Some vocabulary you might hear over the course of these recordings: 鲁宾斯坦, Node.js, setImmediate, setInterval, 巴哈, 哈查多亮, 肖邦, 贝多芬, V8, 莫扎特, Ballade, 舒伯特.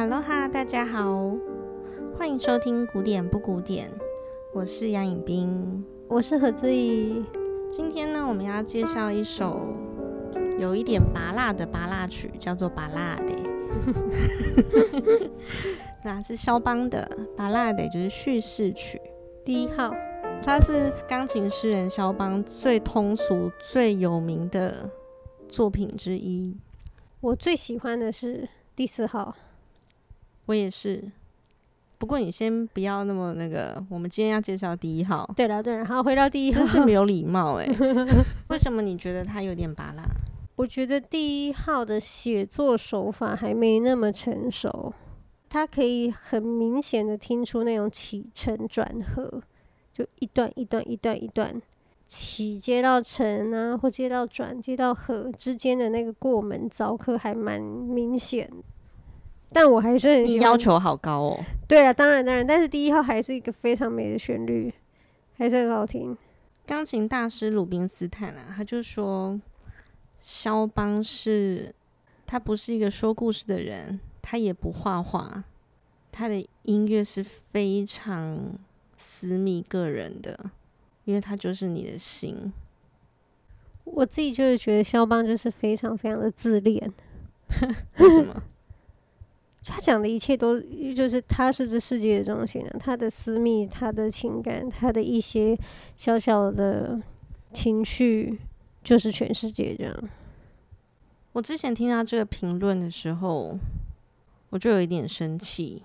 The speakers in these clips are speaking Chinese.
Aloha， 大家好，欢迎收听古典不古典，我是杨颖彬，我是何姿怡。今天呢，我们要介绍一首有一点拔辣的拔辣曲，叫做 Ballade， 那是肖邦的 Ballade， 就是叙事曲第一号。它是钢琴诗人肖邦最通俗、最有名的作品之一。我最喜欢的是第四号。我也是，不过你先不要那么那个。我们今天要介绍第一号。对了对了，好，回到第一号，真是没有礼貌哎、欸。为什么你觉得它有点拔辣？我觉得第一号的写作手法还没那么成熟，它可以很明显的听出那种起承转合。就一段一段一段一段起接到承啊，或接到转，接到合之间的那个过门凿刻还蛮明显，但我还是很喜欢。你要求好高哦。对了，当然当然，但是第一号还是一个非常美的旋律，还是很好听。钢琴大师鲁宾斯坦啊，他就说肖邦是他不是一个说故事的人，他也不画画，他的音乐是非常私密个人的，因为它就是你的心。我自己就是觉得肖邦就是非常非常的自恋。为什么？他讲的一切都就是他是这世界的中心、啊、他的私密，他的情感，他的一些小小的情绪就是全世界这样。我之前听到这个评论的时候，我就有一点生气。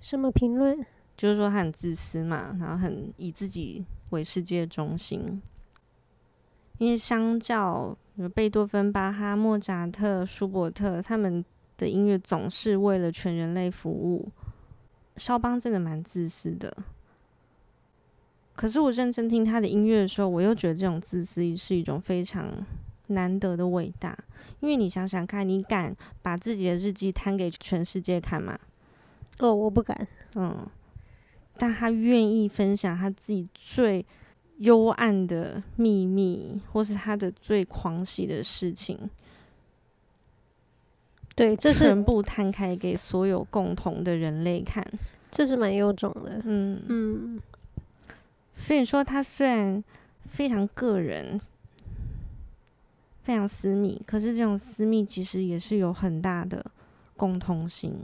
什么评论？就是说他很自私嘛，然后很以自己为世界中心。因为相较贝多芬、巴哈、莫扎特、舒伯特，他们的音乐总是为了全人类服务，肖邦真的蛮自私的。可是我认真听他的音乐的时候，我又觉得这种自私是一种非常难得的伟大。因为你想想看，你敢把自己的日记摊给全世界看吗？哦，我不敢。嗯，但他愿意分享他自己最幽暗的秘密，或是他的最狂喜的事情，对，这是全部摊开给所有共同的人类看，这是蛮有种的。嗯嗯，所以说他虽然非常个人、非常私密，可是这种私密其实也是有很大的共同性。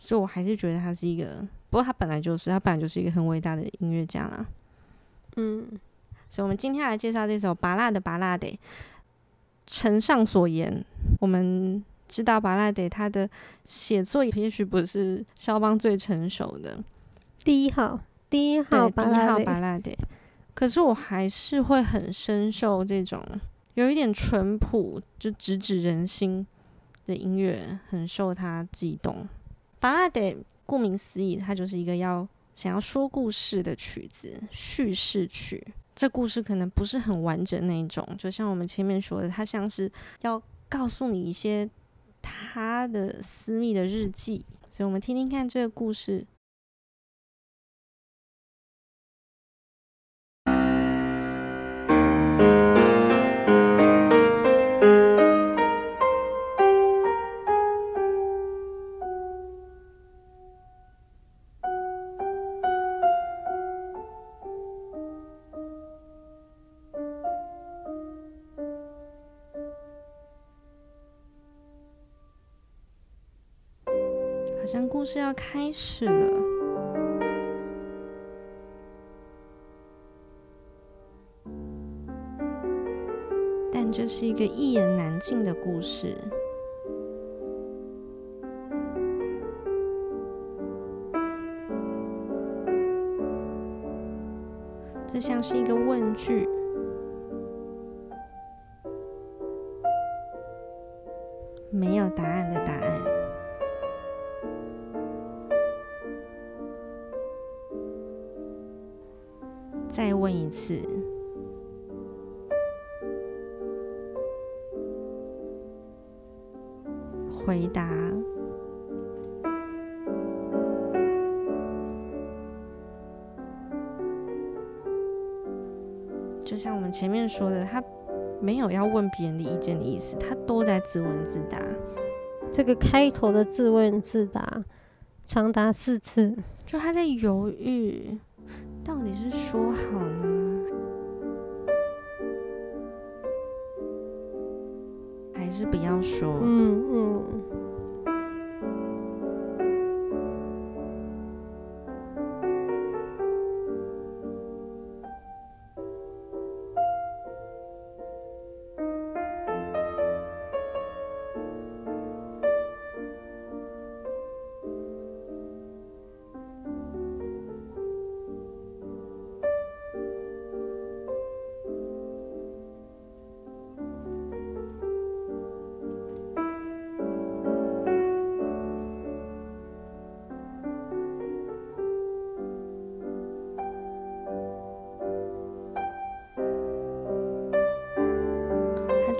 所以我还是觉得他是一个，不过他本来就是一个很伟大的音乐家啦。嗯，所以我们今天来介绍这首Ballade。承上所言，我们知道Ballade他的写作也许不是肖邦最成熟的。第一号Ballade，可是我还是会很深受这种有一点淳朴，就直指人心的音乐，很受他激动。Ballade顾名思义，它就是一个想要说故事的曲子，叙事曲。这故事可能不是很完整那一种，就像我们前面说的，它像是要告诉你一些他的私密的日记。所以我们听听看这个故事。好像故事要开始了，但这是一个一言难尽的故事。这像是一个问句，没有答案的答案。再问一次，回答。就像我们前面说的，他没有要问别人的意见的意思，他都在自问自答。这个开头的自问自答长达4次，就他在犹豫到底是说好呢还是不要说。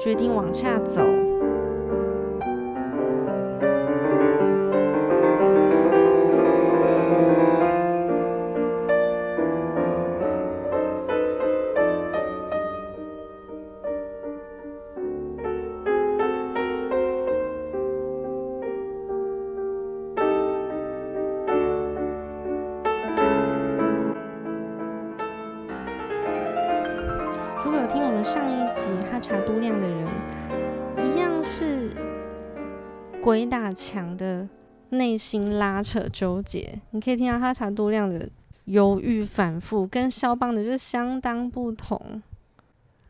决定往下走，鬼打墙的内心拉扯纠结，你可以听到哈查多亮的犹豫反复，跟肖邦的就相当不同。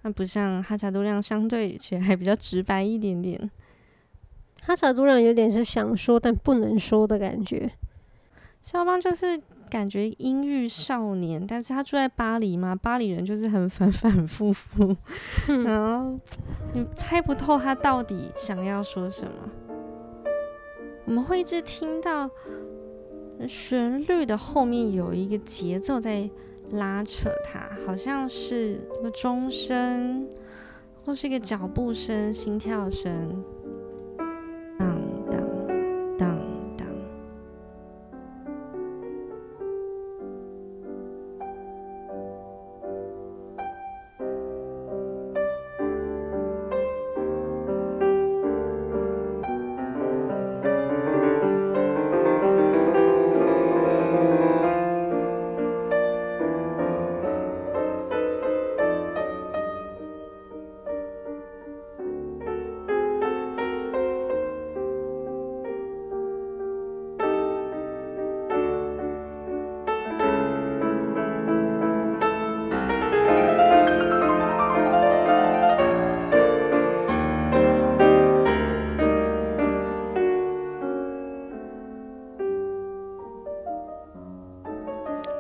那不像哈查多亮相对起来还比较直白一点点，哈查多亮有点是想说但不能说的感觉。肖邦就是感觉阴郁少年，但是他住在巴黎嘛，巴黎人就是很反复，然后你猜不透他到底想要说什么。我们会一直听到旋律的后面有一个节奏在拉扯它，好像是一个钟声或是一个脚步声、心跳声，当当当当。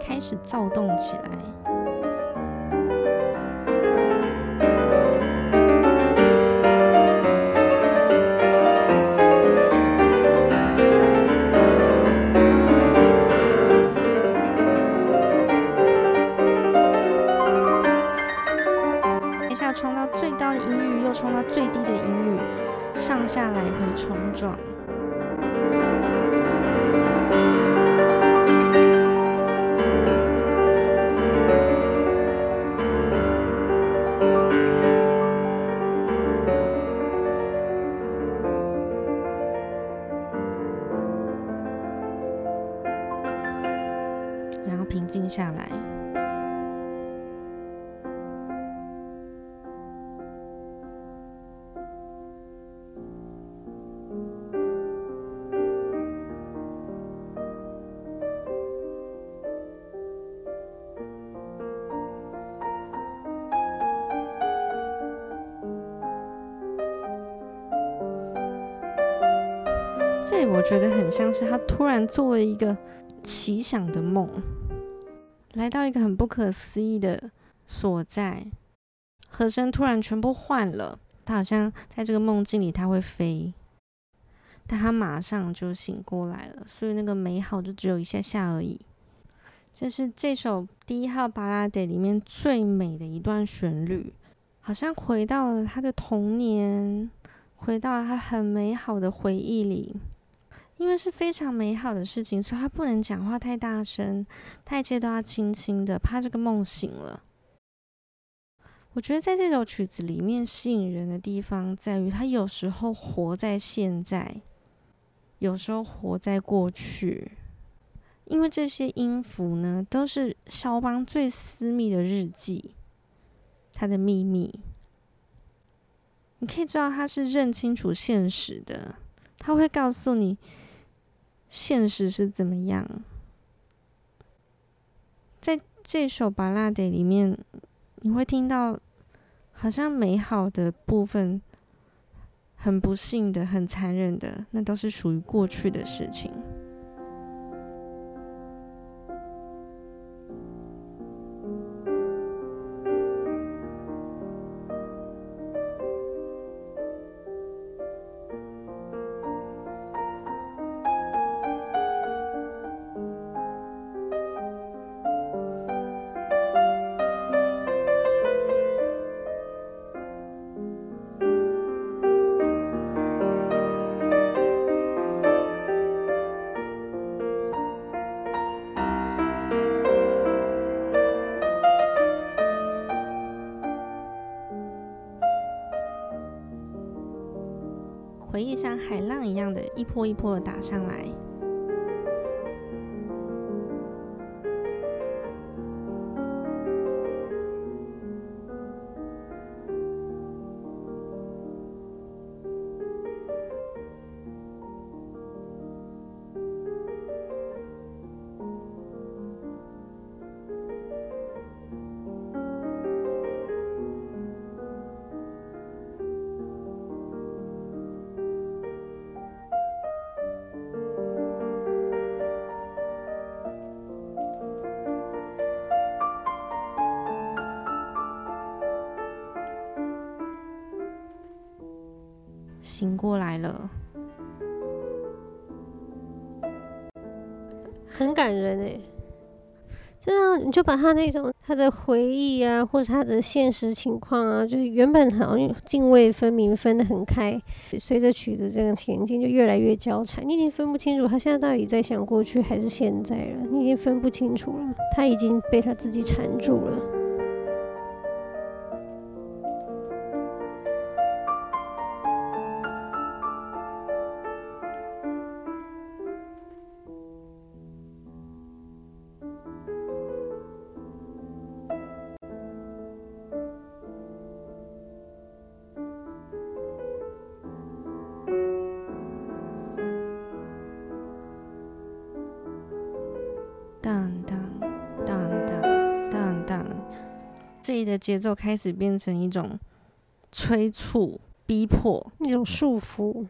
开始躁动起来。一下冲到最高的音域，又冲到最低的音域，上下来回冲撞。下来，这我觉得很像是他突然做了一个奇想的梦，来到一个很不可思议的所在，和声突然全部换了，他好像在这个梦境里他会飞，但他马上就醒过来了，所以那个美好就只有一下下而已。这是这首第一号Ballade里面最美的一段旋律，好像回到了他的童年，回到了他很美好的回忆里。因为是非常美好的事情，所以他不能讲话太大声，他一切都要轻轻的，怕这个梦醒了。我觉得在这首曲子里面吸引人的地方在于，他有时候活在现在，有时候活在过去，因为这些音符呢都是肖邦最私密的日记，他的秘密。你可以知道他是认清楚现实的，他会告诉你现实是怎么样。在这首 Ballade 里面，你会听到好像美好的部分，很不幸的，很残忍的，那都是属于过去的事情。回忆像海浪一样的一波一波的打上来，醒过来了，很感人欸，真的，你就把他那种他的回忆啊，或者他的现实情况啊，就是原本好像泾渭分明分得很开，随着曲子这样前进就越来越交缠，你已经分不清楚他现在到底在想过去还是现在了，你已经分不清楚了，他已经被他自己缠住了。当当当当当当，这里的节奏开始变成一种催促、逼迫、一种束缚。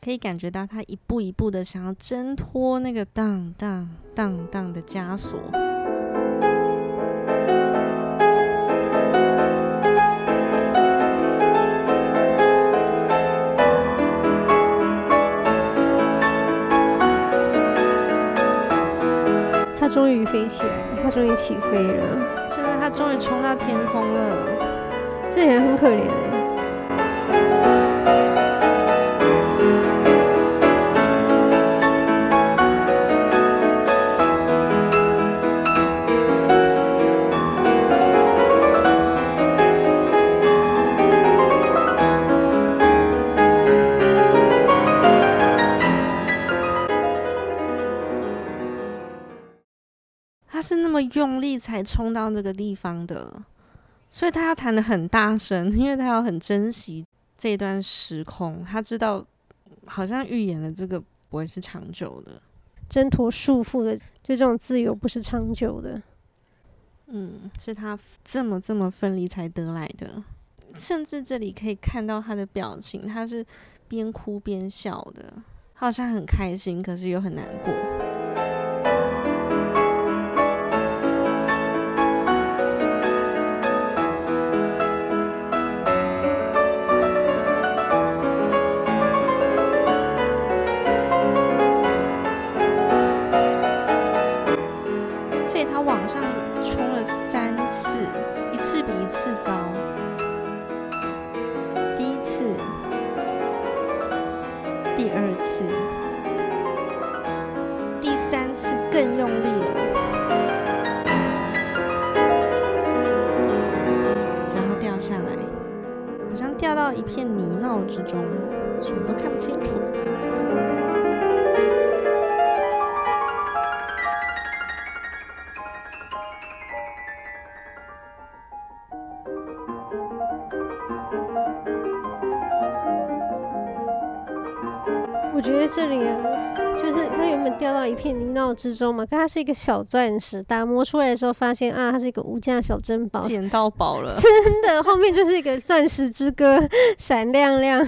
可以感觉到他一步一步的想要挣脱那个当当当当的枷锁。他终于飞起来了，他终于起飞了，真的，他终于冲到天空了，这人很可怜耶。是那么用力才冲到这个地方的，所以他要弹得很大声，因为他要很珍惜这段时空，他知道好像预言了这个不会是长久的，挣脱束缚的，就这种自由不是长久的，是他这么奋力才得来的。甚至这里可以看到他的表情，他是边哭边笑的，他好像很开心，可是又很难过。往上冲了3次，一次比一次高。第一次，第2次，第3次更用力了，然后掉下来，好像掉到一片泥淖之中，什么都看不清楚。我觉得这里就是它原本掉到一片泥淖之中嘛，可它是一个小钻石，打磨出来的时候发现啊，它是一个无价小珍宝，捡到宝了，真的。后面就是一个钻石之歌，闪亮亮，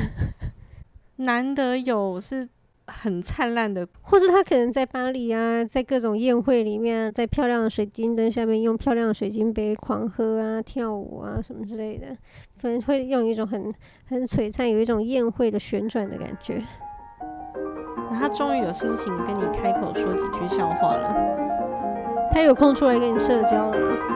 难得有是很灿烂的，或是他可能在巴黎啊，在各种宴会里面啊，在漂亮的水晶灯下面用漂亮的水晶杯狂喝啊、跳舞啊什么之类的，反正会用一种很璀璨，有一种宴会的旋转的感觉。那他终于有心情跟你开口说几句笑话了，他有空出来跟你社交了。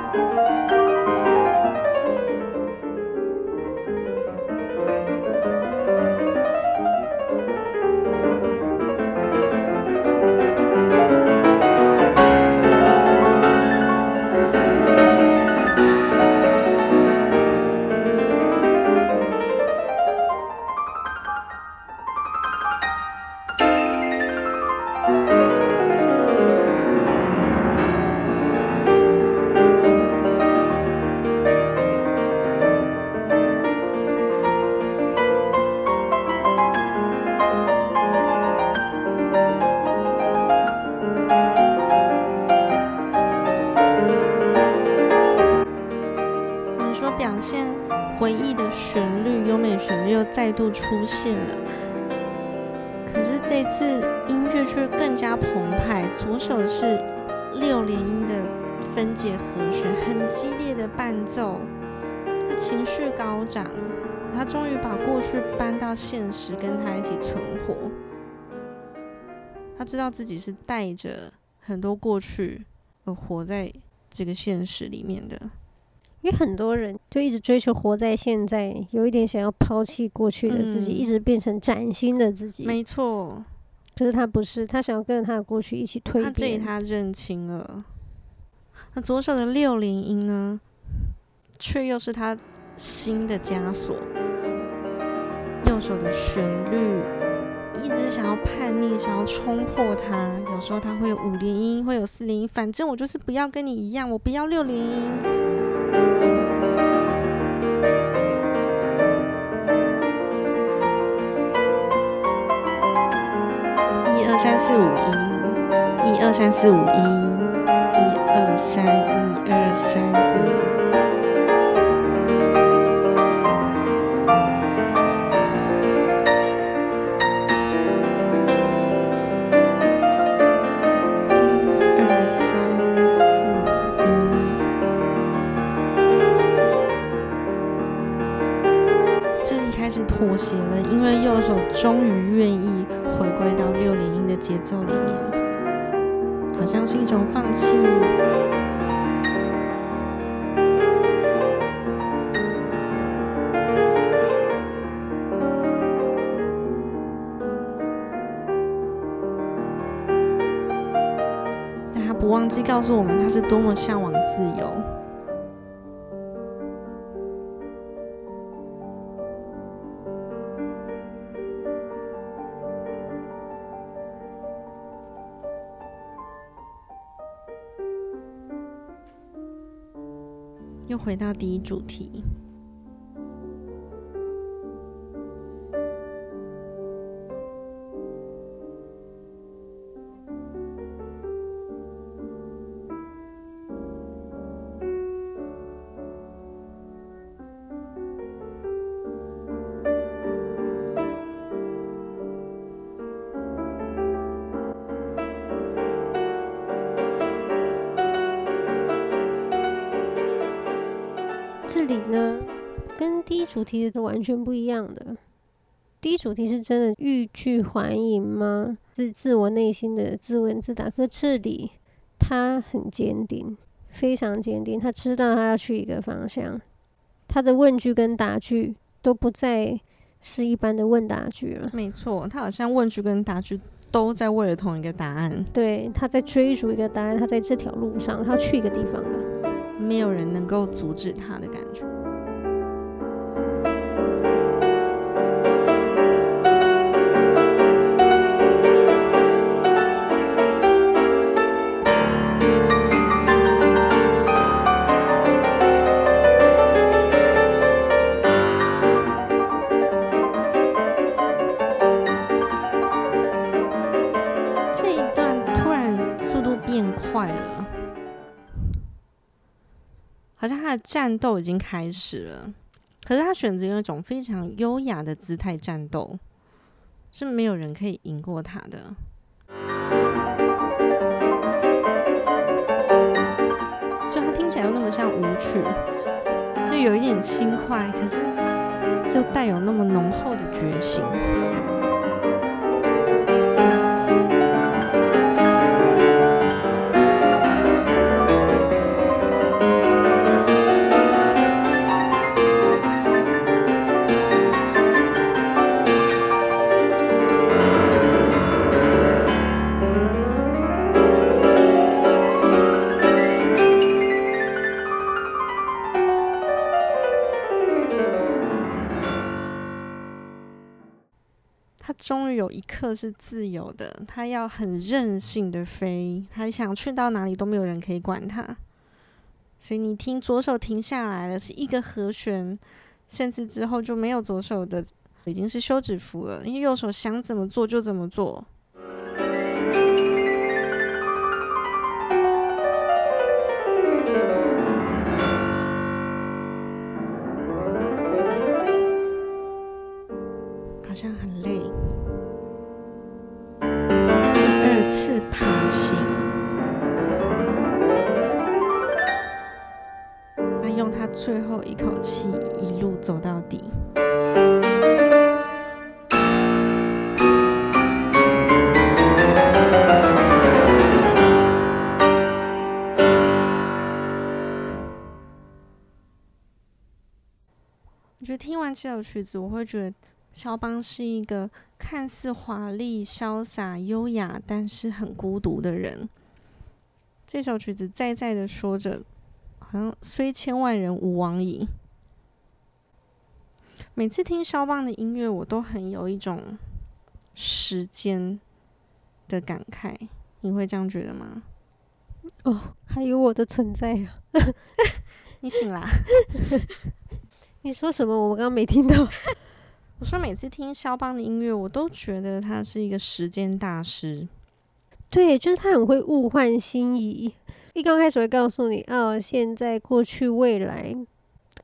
旋律优美，旋律又再度出现了。可是这次音乐却更加澎湃，左手是六连音的分解和弦，很激烈的伴奏，他情绪高涨，他终于把过去搬到现实，跟他一起存活。他知道自己是带着很多过去而活在这个现实里面的。因为很多人就一直追求活在现在，有一点想要抛弃过去的自己，一直变成崭新的自己。没错，可是他不是，他想要跟着他的过去一起蜕变。他这里他认清了，那左手的六连音呢，却又是他新的枷锁。右手的旋律一直想要叛逆，想要冲破它。有时候他会有五连音，会有四连音，反正我就是不要跟你一样，我不要六连音。这里开始妥协了，因为右手终于愿意回归到六连音的节奏里面。好像是一种放弃，但他不忘记告诉我们，他是多么向往自由。又回到第一主题，主题是完全不一样的。第一主题是真的欲拒还迎吗？是自我内心的自问自答。可这里他很坚定，非常坚定，他知道他要去一个方向。他的问句跟答句都不再是一般的问答句了。没错，他好像问句跟答句都在为了同一个答案。对，他在追逐一个答案，他在这条路上，他要去一个地方了，没有人能够阻止他的感觉。好像他的战斗已经开始了，可是他选择用一种非常优雅的姿态战斗，是没有人可以赢过他的。所以他听起来又那么像舞曲，就有一点轻快，可是又带有那么浓厚的觉醒。终于有一刻是自由的，他要很任性的飞，他想去到哪里都没有人可以管他。所以你听左手停下来了，是一个和弦，甚至之后就没有左手的，已经是休止符了，因为右手想怎么做就怎么做。好像很累。第二次爬行，他用他最后一口气一路走到底。我觉得听完这首曲子，我会觉得肖邦是一个看似华丽、潇洒、优雅，但是很孤独的人。这首曲子在在的说着，好像虽千万人吾往矣。每次听肖邦的音乐，我都很有一种时间的感慨。你会这样觉得吗？哦，还有我的存在啊！你醒啦？你说什么？我刚刚没听到。我说每次听肖邦的音乐，我都觉得他是一个时间大师。对，就是他很会物换星移。一刚开始会告诉你，哦，现在、过去、未来。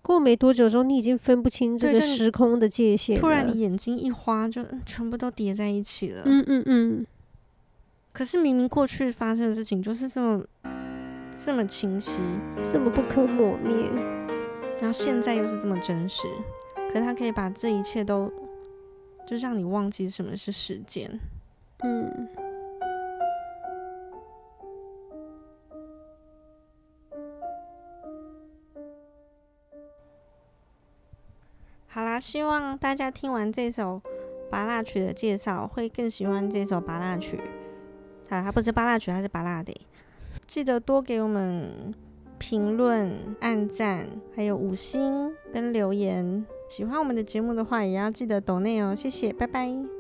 过没多久的时候，你已经分不清这个时空的界限了。突然你眼睛一花，就全部都叠在一起了。可是明明过去发生的事情就是这么清晰，这么不可磨灭，然后现在又是这么真实。可是他可以把这一切都就让你忘记什么是时间。好啦，希望大家听完这首巴拉曲的介绍会更喜欢这首巴拉曲。它不是巴拉曲，它是Ballade。记得多给我们评论、按赞，还有5星跟留言。喜欢我们的节目的话，也要记得抖内哦，谢谢，拜拜。